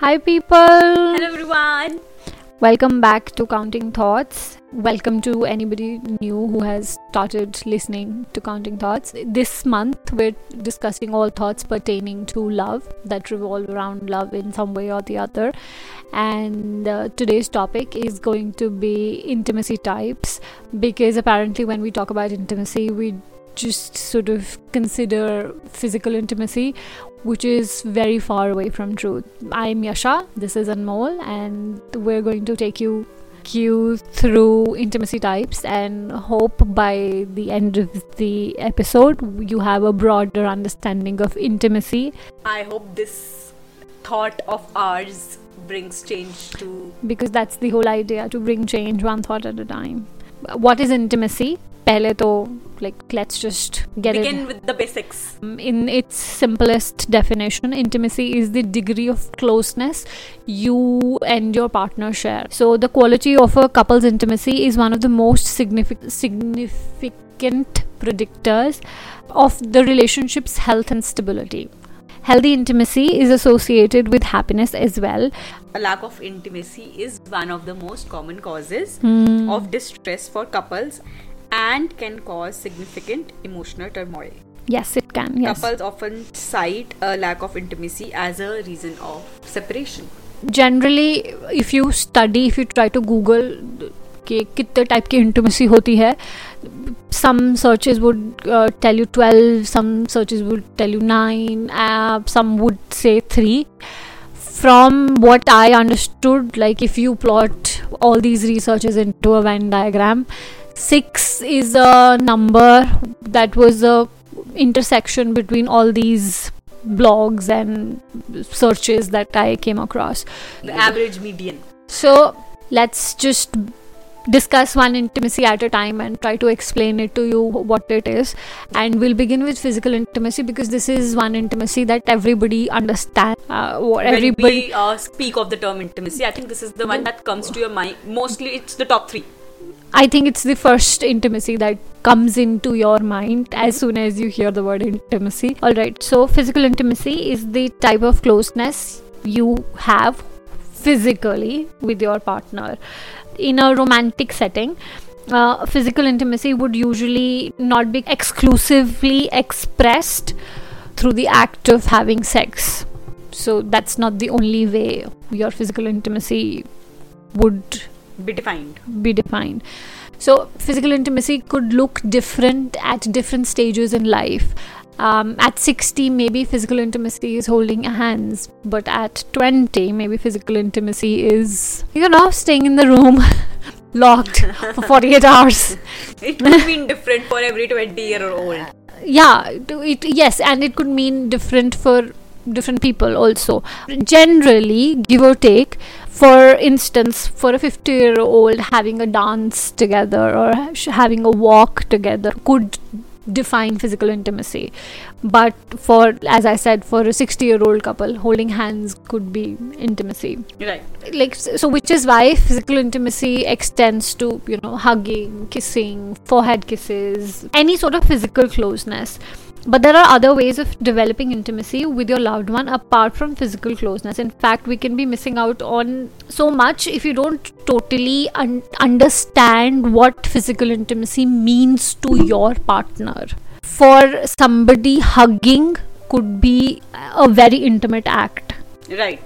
Hi people! Hello everyone! Welcome back to Counting Thoughts. Welcome to anybody new who has started listening to Counting Thoughts. This month we're discussing all thoughts pertaining to love that revolve around love in some way or the other. And today's topic is going to be intimacy types, because apparently when we talk about intimacy we just sort of consider physical intimacy, which is very far away from truth. I'm Yasha, this is Anmol, and we're going to take you through intimacy types and hope by the end of the episode you have a broader understanding of intimacy. I hope this thought of ours brings change too. Because that's the whole idea, to bring change one thought at a time. What is intimacy? पहले तो like let's just begin with the basics. In its simplest definition, intimacy is the degree of closeness you and your partner share. So the quality of a couple's intimacy is one of the most significant predictors of the relationship's health and stability. Healthy intimacy is associated with happiness as well. A lack of intimacy is one of the most common causes of distress for couples and can cause significant emotional turmoil. Yes, it can. Yes. Couples often cite a lack of intimacy as a reason of separation. Generally, if you try to Google कि कितने type की intimacy होती है, some searches would tell you 12, some searches would tell you 9, some would say 3. From what I understood, like if you plot all these researches into a Venn diagram, 6 is a number that was a intersection between all these blogs and searches that I came across. The average median. So let's just discuss one intimacy at a time and try to explain it to you what it is. And we'll begin with physical intimacy, because this is one intimacy that everybody understands. When we speak of the term intimacy, I think this is the one that comes to your mind. Mostly it's the top 3. I think it's the first intimacy that comes into your mind as soon as you hear the word intimacy. Alright, so physical intimacy is the type of closeness you have physically with your partner. In a romantic setting, physical intimacy would usually not be exclusively expressed through the act of having sex. So that's not the only way your physical intimacy would be defined. So physical intimacy could look different at different stages in life. At 60, maybe physical intimacy is holding hands, but at 20 maybe physical intimacy is staying in the room locked for 48 hours. It could mean different for every 20-year-old. Yes, and it could mean different for different people also. Generally, give or take, for instance, for a 50-year-old, having a dance together or having a walk together could define physical intimacy. But for, as I said, for a 60-year-old couple, holding hands could be intimacy. Right. So which is why physical intimacy extends to, hugging, kissing, forehead kisses, any sort of physical closeness. But there are other ways of developing intimacy with your loved one apart from physical closeness. In fact, we can be missing out on so much if you don't totally understand what physical intimacy means to your partner. For somebody, hugging could be a very intimate act. Right.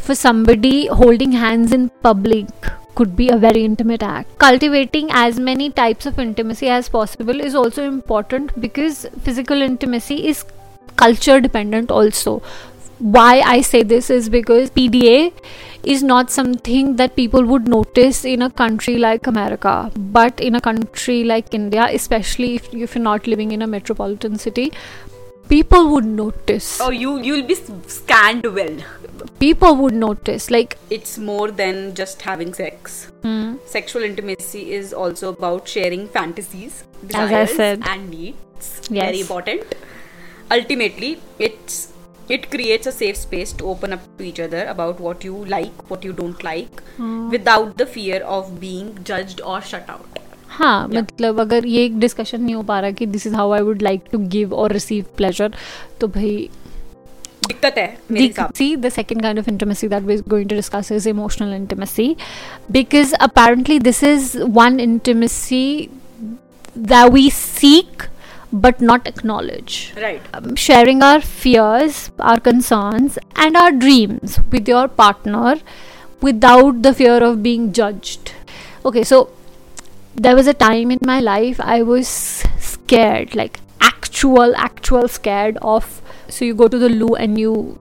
For somebody, holding hands in public could be a very intimate act. Cultivating as many types of intimacy as possible is also important, because physical intimacy is culture dependent also. Why I say this is because PDA is not something that people would notice in a country like America, but in a country like India, especially if you're not living in a metropolitan city, people would notice. Oh, you'll be scanned well. People would notice, like, it's more than just having sex. Sexual intimacy is also about sharing fantasies, desires and needs. Yes. Very important. Ultimately, it creates a safe space to open up to each other about what you like, what you don't like, without the fear of being judged or shut out. हाँ मतलब अगर ये एक discussion नहीं हो पा रहा कि this is how I would like to give और रिसीव प्लेजर, तो भाई दिक्कत है मेरे हिसाब से. The second kind of intimacy that we're going to discuss is emotional intimacy, because apparently this is one intimacy that we seek but not acknowledge. Right. Sharing our fears, our concerns and our dreams with your partner without the fear of being judged. Okay, so there was a time in my life I was scared, like actual scared of, so you go to the loo and you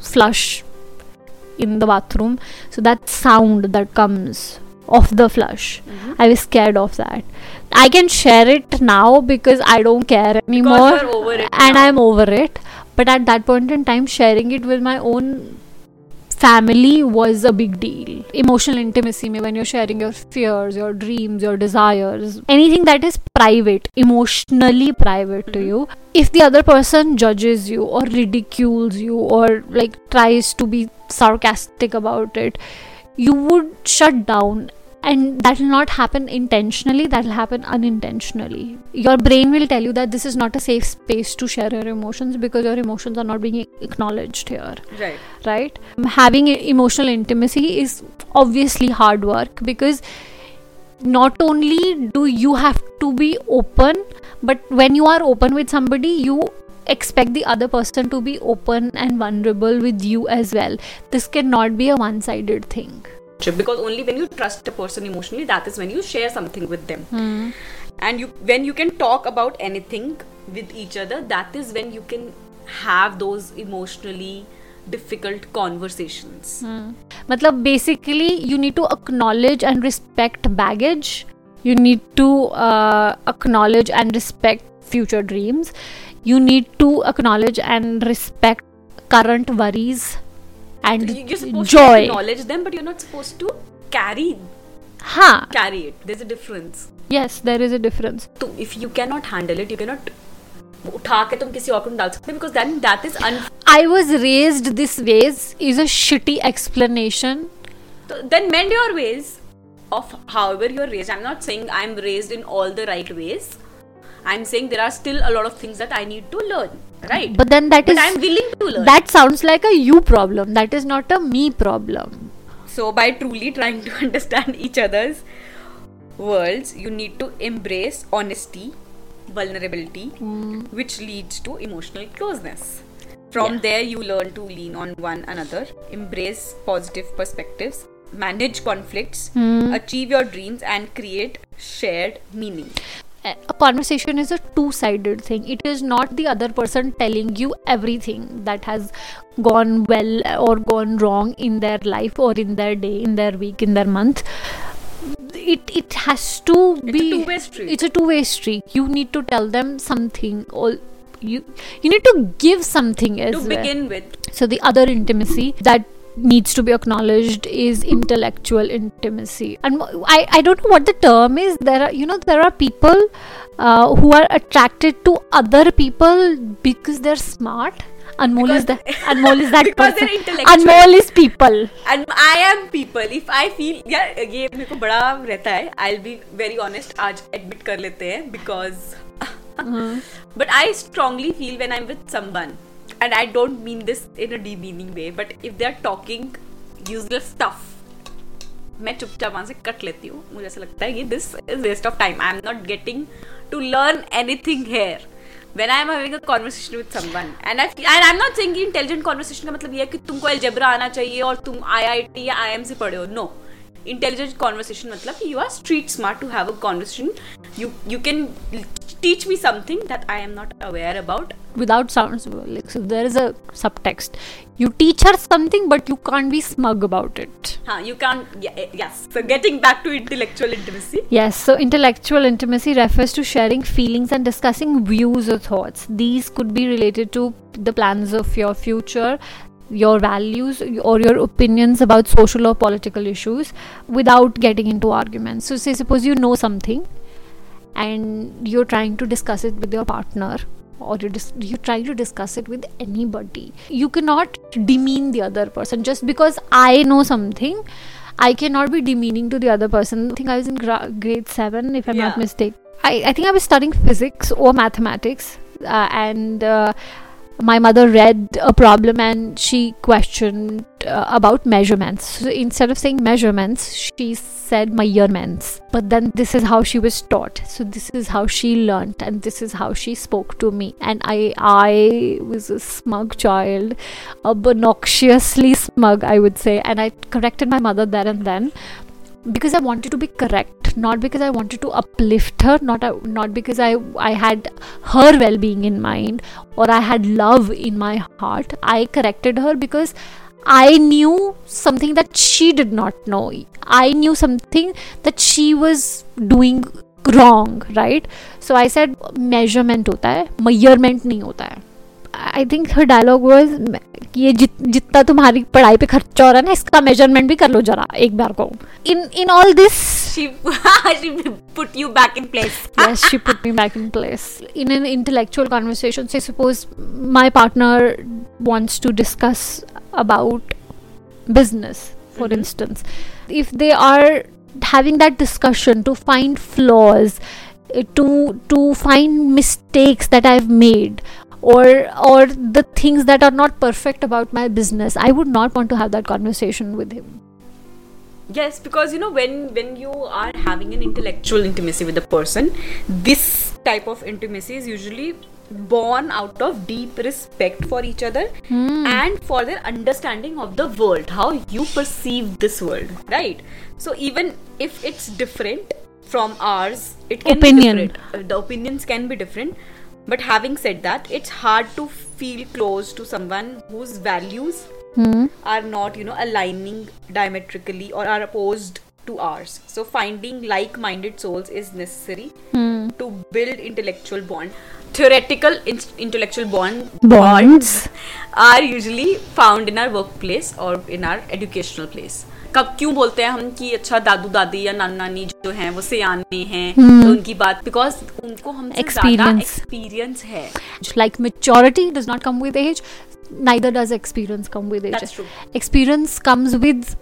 flush in the bathroom, so that sound that comes of the flush, mm-hmm. I was scared of that. I can share it now because I don't care anymore and now. I'm over it, but at that point in time sharing it with my own family was a big deal. Emotional intimacy mein, when you're sharing your fears, your dreams, your desires, anything that is private, emotionally private, mm-hmm. to you, if the other person judges you or ridicules you or like tries to be sarcastic about it, you would shut down. And that will not happen intentionally, that will happen unintentionally. Your brain will tell you that this is not a safe space to share your emotions because your emotions are not being acknowledged here. Right? Having emotional intimacy is obviously hard work, because not only do you have to be open, but when you are open with somebody, you expect the other person to be open and vulnerable with you as well. This cannot be a one-sided thing. Because only when you trust a person emotionally, that is when you share something with them. Mm. And when you can talk about anything with each other, that is when you can have those emotionally difficult conversations. Mm. Matlab basically, you need to acknowledge and respect baggage. You need to acknowledge and respect future dreams. You need to acknowledge and respect current worries. And you're supposed to acknowledge them, but you're not supposed to carry it. There's a difference. Yes, there is a difference. So if you cannot handle it, you cannot utha ke tum kisi aur ko dal sakte, because then that is I was raised this ways is a shitty explanation. So then mend your ways of however you're raised. I'm not saying I'm raised in all the right ways. I'm saying there are still a lot of things that I need to learn. Right. But then I'm willing to learn. That sounds like a you problem. That is not a me problem. So by truly trying to understand each other's worlds, you need to embrace honesty, vulnerability, which leads to emotional closeness. From there, you learn to lean on one another, embrace positive perspectives, manage conflicts, achieve your dreams and create shared meaning. A conversation is a two-sided thing. It is not the other person telling you everything that has gone well or gone wrong in their life or in their day, in their week, in their month. It has to be... It's a two-way street. You need to tell them something. Or you need to give something as well. To begin with. So the other intimacy that needs to be acknowledged is intellectual intimacy, and I don't know what the term is. There are people who are attracted to other people because they're smart. Anmol is that because person. They're intellectual. Anmol is people. And I am people. If I feel ये मेरे को बड़ा रहता है. I'll be very honest. आज admit कर लेते हैं because. But I strongly feel when I'm with someone. And I don't mean this in a demeaning way, but if they are talking useless stuff, मैं चुपचाप वहाँ से कट लेती हूँ. मुझे ऐसा लगता है कि this is waste of time. I'm not getting to learn anything here when I'm having a conversation with someone. And I'm not saying intelligent conversation का मतलब ये है कि तुमको algebra आना चाहिए और तुम IIT या IIM से पढ़े हो. No, intelligent conversation मतलब you are street smart to have a conversation. You can teach me something that I am not aware about. Without sounds, like, so there is a subtext. You teach her something, but you can't be smug about it. You can't. Yes. So getting back to intellectual intimacy. Yes. So intellectual intimacy refers to sharing feelings and discussing views or thoughts. These could be related to the plans of your future, your values or your opinions about social or political issues without getting into arguments. So say suppose you know something and you're trying to discuss it with your partner, or you try to discuss it with anybody. You cannot demean the other person. Just because I know something, I cannot be demeaning to the other person. I think I was in grade 7, if I'm not mistaken. I think I was studying physics or mathematics, and my mother read a problem and she questioned about measurements. So instead of saying measurements, she said measurements. But then this is how she was taught. So this is how she learnt, and this is how she spoke to me. And I was a smug child, obnoxiously smug, I would say. And I corrected my mother there and then, because I wanted to be correct, not because I wanted to uplift her, not because I had her well-being in mind or I had love in my heart. I corrected her because I knew something that she did not know. I knew something that she was doing wrong, right? So I said measurement hota hai, measurement nahi hota hai. I think her dialogue was, ये जितना तुम्हारी पढ़ाई पे खर्चा हो रहा है ना, इसका मेजरमेंट भी कर लो जरा एक बार को. In all this, she put you back in place. Yes, she put me back in place. In an intellectual conversation, say suppose my partner wants to discuss about business, for instance. If they are having that discussion to find flaws, to find mistakes that I've made, or the things that are not perfect about my business, I would not want to have that conversation with him. Yes, because you know, when you are having an intellectual intimacy with a person, this type of intimacy is usually born out of deep respect for each other and for their understanding of the world, how you perceive this world, right? So even if it's different from ours, it can be different. The opinions can be different. But having said that, it's hard to feel close to someone whose values are not, you know, aligning diametrically or are opposed to ours. So finding like-minded souls is necessary to build intellectual bond. Theoretical intellectual bonds are usually found in our workplace or in our educational place. कब क्यों बोलते हैं हम कि अच्छा दादू दादी या नाना नानी जो हैं वो सयाने हैं तो उनकी बात बिकॉज उनको हमसे ज़्यादा एक्सपीरियंस है. Like maturity does not come with age, neither does experience come with age. That's true. Experience comes with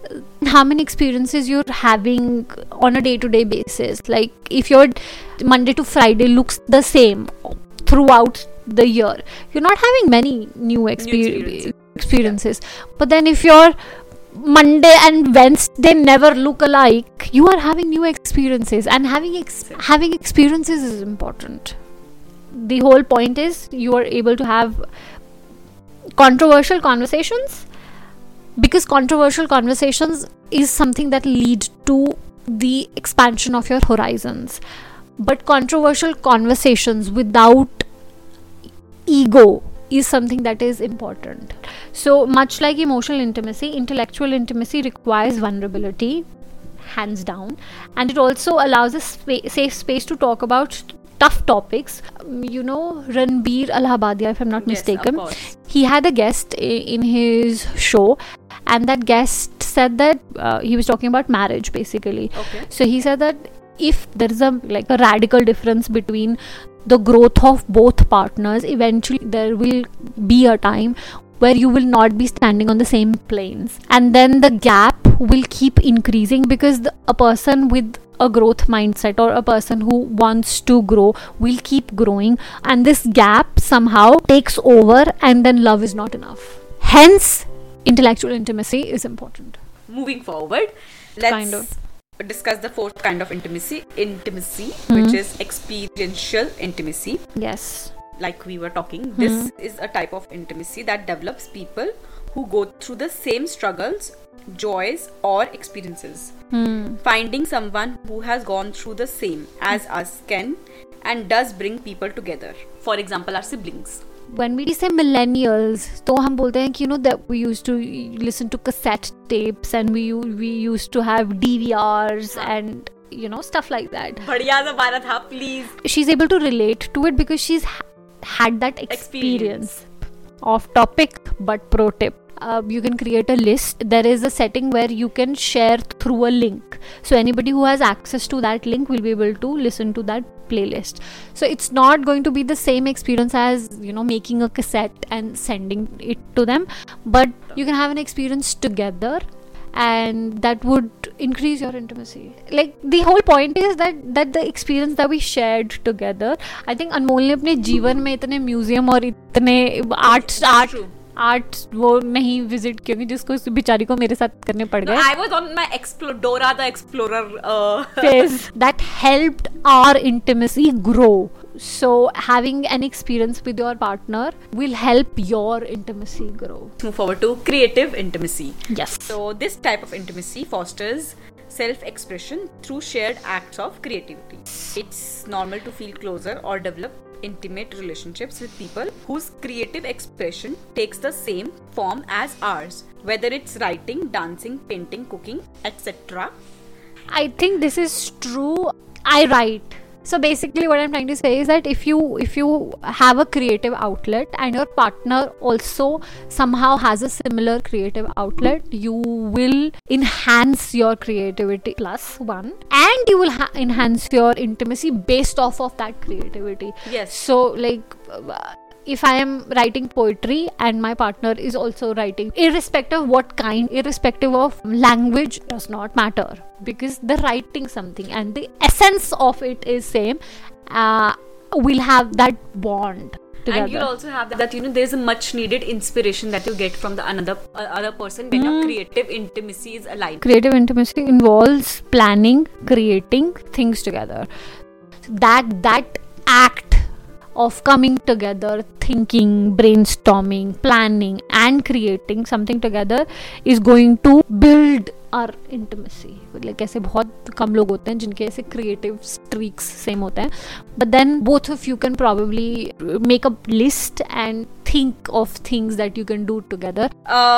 how many experiences you're having on a day-to-day basis. Like if your Monday to Friday looks the same throughout the year, you're not having many new experiences. Yeah. But then if you're Monday and Wednesday never look alike, you are having new experiences, and having experiences is important. The whole point is you are able to have controversial conversations, because controversial conversations is something that leads to the expansion of your horizons. But controversial conversations without ego is something that is important. So much like emotional intimacy, intellectual intimacy requires vulnerability, hands down, and it also allows a safe space to talk about tough topics. You know, Ranbir Allahabadiya, if I'm not mistaken, he had a guest in his show, and that guest said that he was talking about marriage basically. Okay. So he said that if there is a radical difference between the growth of both partners, eventually there will be a time where you will not be standing on the same planes, and then the gap will keep increasing, because a person with a growth mindset or a person who wants to grow will keep growing, and this gap somehow takes over, and then love is not enough. Hence, intellectual intimacy is important. Moving forward, let's discuss the fourth kind of intimacy, which is experiential intimacy. Yes, like we were talking, this is a type of intimacy that develops people who go through the same struggles, joys or experiences. Finding someone who has gone through the same as us can and does bring people together. For example, our siblings. When we say millennials, तो हम बोलते हैं कि you know that we used to listen to cassette tapes and we used to have DVRs and you know stuff like that. बढ़िया ज़माना था, please. She's able to relate to it because she's had that experience. Off topic, but pro tip. You can create a list. There is a setting where you can share through a link. So anybody who has access to that link will be able to listen to that playlist. So it's not going to be the same experience as, you know, making a cassette and sending it to them, but you can have an experience together. and that would increase your intimacy. Like, the whole point is that the experience that we shared together, I think Anmol ne apne jeevan mein itne museum aur itne arts वो नहीं visit किया जिसको इस बेचारी को मेरे साथ करने पड़ गए. I was on my Dora the Explorer phase that helped our intimacy grow. So having an experience with your partner will help your intimacy grow. Move forward to creative intimacy. Yes. So this type of intimacy fosters self-expression through shared acts of creativity. It's normal to feel closer or develop intimate relationships with people whose creative expression takes the same form as ours, whether it's writing, dancing, painting, cooking, etc. I think this is true. I write. So basically what I'm trying to say is that if you have a creative outlet and your partner also somehow has a similar creative outlet, you will enhance your creativity plus one, and you will enhance your intimacy based off of that creativity. Yes. So like if I am writing poetry and my partner is also writing, irrespective of what kind, irrespective of language, does not matter, because the writing something and the essence of it is same. We'll have that bond together. And you'll also have that, there's a much needed inspiration that you get from the another person when your creative intimacy is aligned. Creative intimacy involves planning, creating things together. That act of coming together, thinking, brainstorming, planning and creating something together is going to build our intimacy. Like ऐसे बहुत कम लोग होते हैं जिनके ऐसे creative streaks same होते हैं. But then both of you can probably make a list and think of things that you can do together.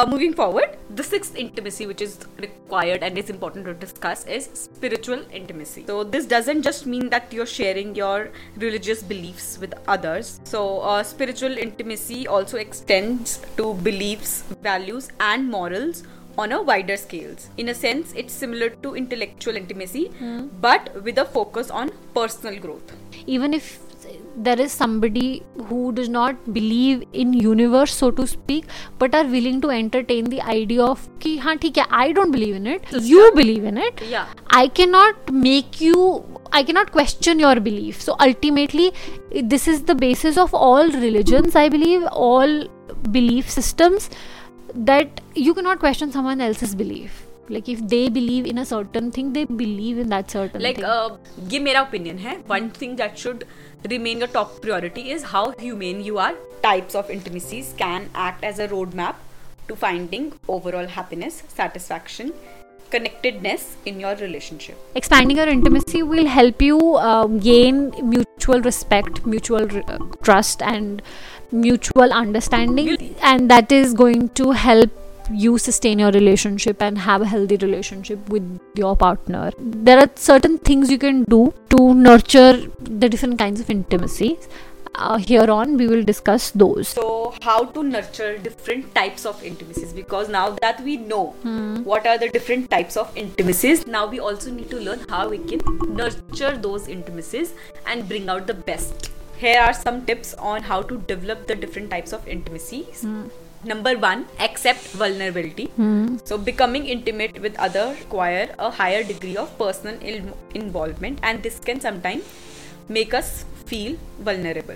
Moving forward, the sixth intimacy which is required and is important to discuss is spiritual intimacy. So this doesn't just mean that you're sharing your religious beliefs with others. So spiritual intimacy also extends to beliefs, values and morals on a wider scale. In a sense, it's similar to intellectual intimacy, but with a focus on personal growth. Even if there is somebody who does not believe in universe, so to speak, but are willing to entertain the idea of ki haan theek hai, I don't believe in it, you believe in it. Yeah. I cannot question your belief. So ultimately, this is the basis of all religions, I believe, all belief systems, that you cannot question someone else's belief. Like if they believe in a certain thing, they believe in that certain thing. Like, ये मेरा opinion है. One thing that should remain a top priority is how humane you are. Types of intimacies can act as a roadmap to finding overall happiness, satisfaction, connectedness in your relationship. Expanding your intimacy will help you gain mutual respect, mutual trust and mutual understanding, and that is going to help you sustain your relationship and have a healthy relationship with your partner. There are certain things you can do to nurture the different kinds of intimacy. Here on we will discuss those. So how to nurture different types of intimacies, because now that we know what are the different types of intimacies, now we also need to learn how we can nurture those intimacies and bring out the best. Here are some tips on how to develop the different types of intimacies. Number 1, accept vulnerability. So becoming intimate with others requires a higher degree of personal involvement, and this can sometimes make us feel vulnerable.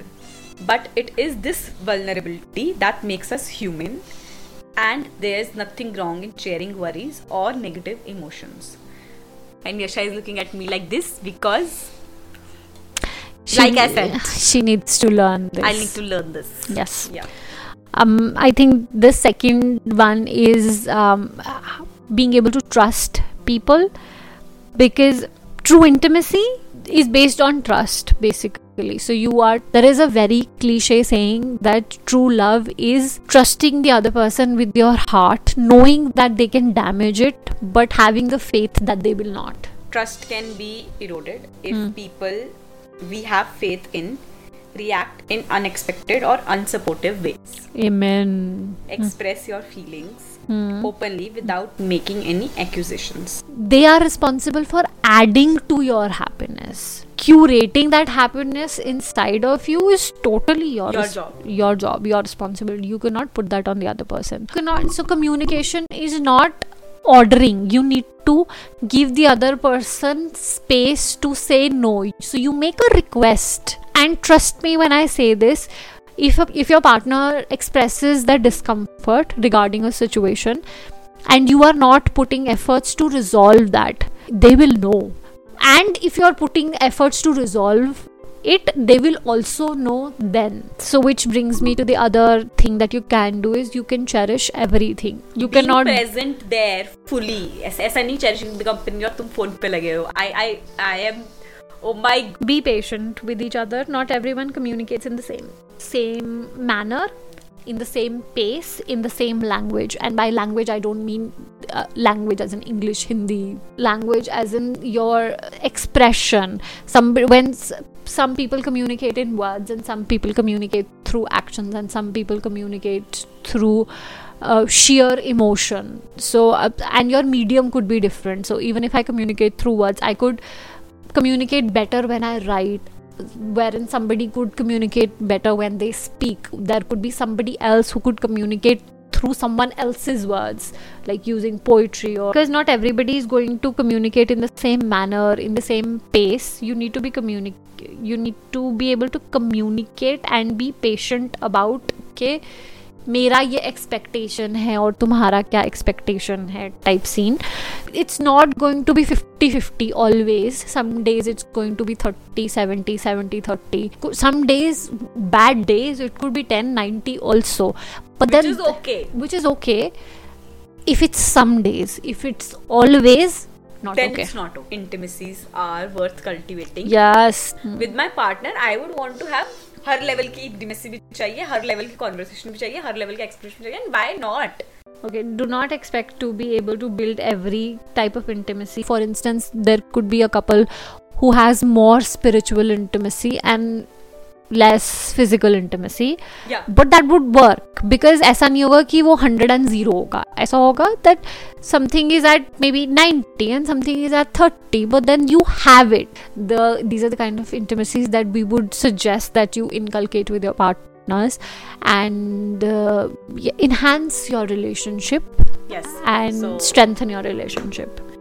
But it is this vulnerability that makes us human, and there's nothing wrong in sharing worries or negative emotions. And Yasha is looking at me like this because... She needs to learn this. I need to learn this. Yes. Yeah. I think the second one is being able to trust people, because true intimacy is based on trust, basically. So there is a very cliche saying that true love is trusting the other person with your heart, knowing that they can damage it, but having the faith that they will not. Trust can be eroded if people we have faith in react in unexpected or unsupportive ways. Amen. Express your feelings openly without making any accusations. They are responsible for adding to your happiness. Curating that happiness inside of you is totally your job, your responsibility. You cannot put that on the other person. So communication is not ordering. You need to give the other person space to say no. So you make a request, and trust me when I say this, if your partner expresses their discomfort regarding a situation and you are not putting efforts to resolve that, they will know. And if you are putting efforts to resolve it, they will also know then. So which brings me to the other thing that you can do is you can cherish everything. You being cannot present there fully. ऐसा नहीं cherishing the company और तुम phone पे लगे हो. I am. Oh my. Be patient with each other. Not everyone communicates in the same manner, in the same pace, in the same language. And by language, I don't mean language as in English, Hindi. Language as in your expression. Some people communicate in words, and some people communicate through actions, and some people communicate through sheer emotion. So, and your medium could be different. So even if I communicate through words, I could communicate better when I write, wherein somebody could communicate better when they speak. There could be somebody else who could communicate through someone else's words, like using poetry, or because not everybody is going to communicate in the same manner, in the same pace. You need to be able to communicate and be patient about okay, मेरा ये expectation है और तुम्हारा क्या expectation है type scene. It's not going to be 50-50 always. Some days it's going to be 30-70, 70-30. Some days, bad days, it could be 10-90 also. But which then, is okay. Which is okay if it's some days. If it's always, not then okay. It's not okay. Intimacies are worth cultivating. Yes. With my partner, I would want to have हर level की intimacy भी चाहिए, हर level की conversation भी चाहिए, हर level का expression चाहिए, and why not? Okay, do not expect to be able to build every type of intimacy. For instance, there could be a couple who has more spiritual intimacy and less physical intimacy. Yeah. But that would work because ऐसा नहीं होगा कि वो 100 and 0 होगा. ऐसा होगा that something is at maybe 90 and something is at 30, but then you have it. These are the kind of intimacies that we would suggest that you inculcate with your partners and enhance your relationship. Yes. And so strengthen your relationship.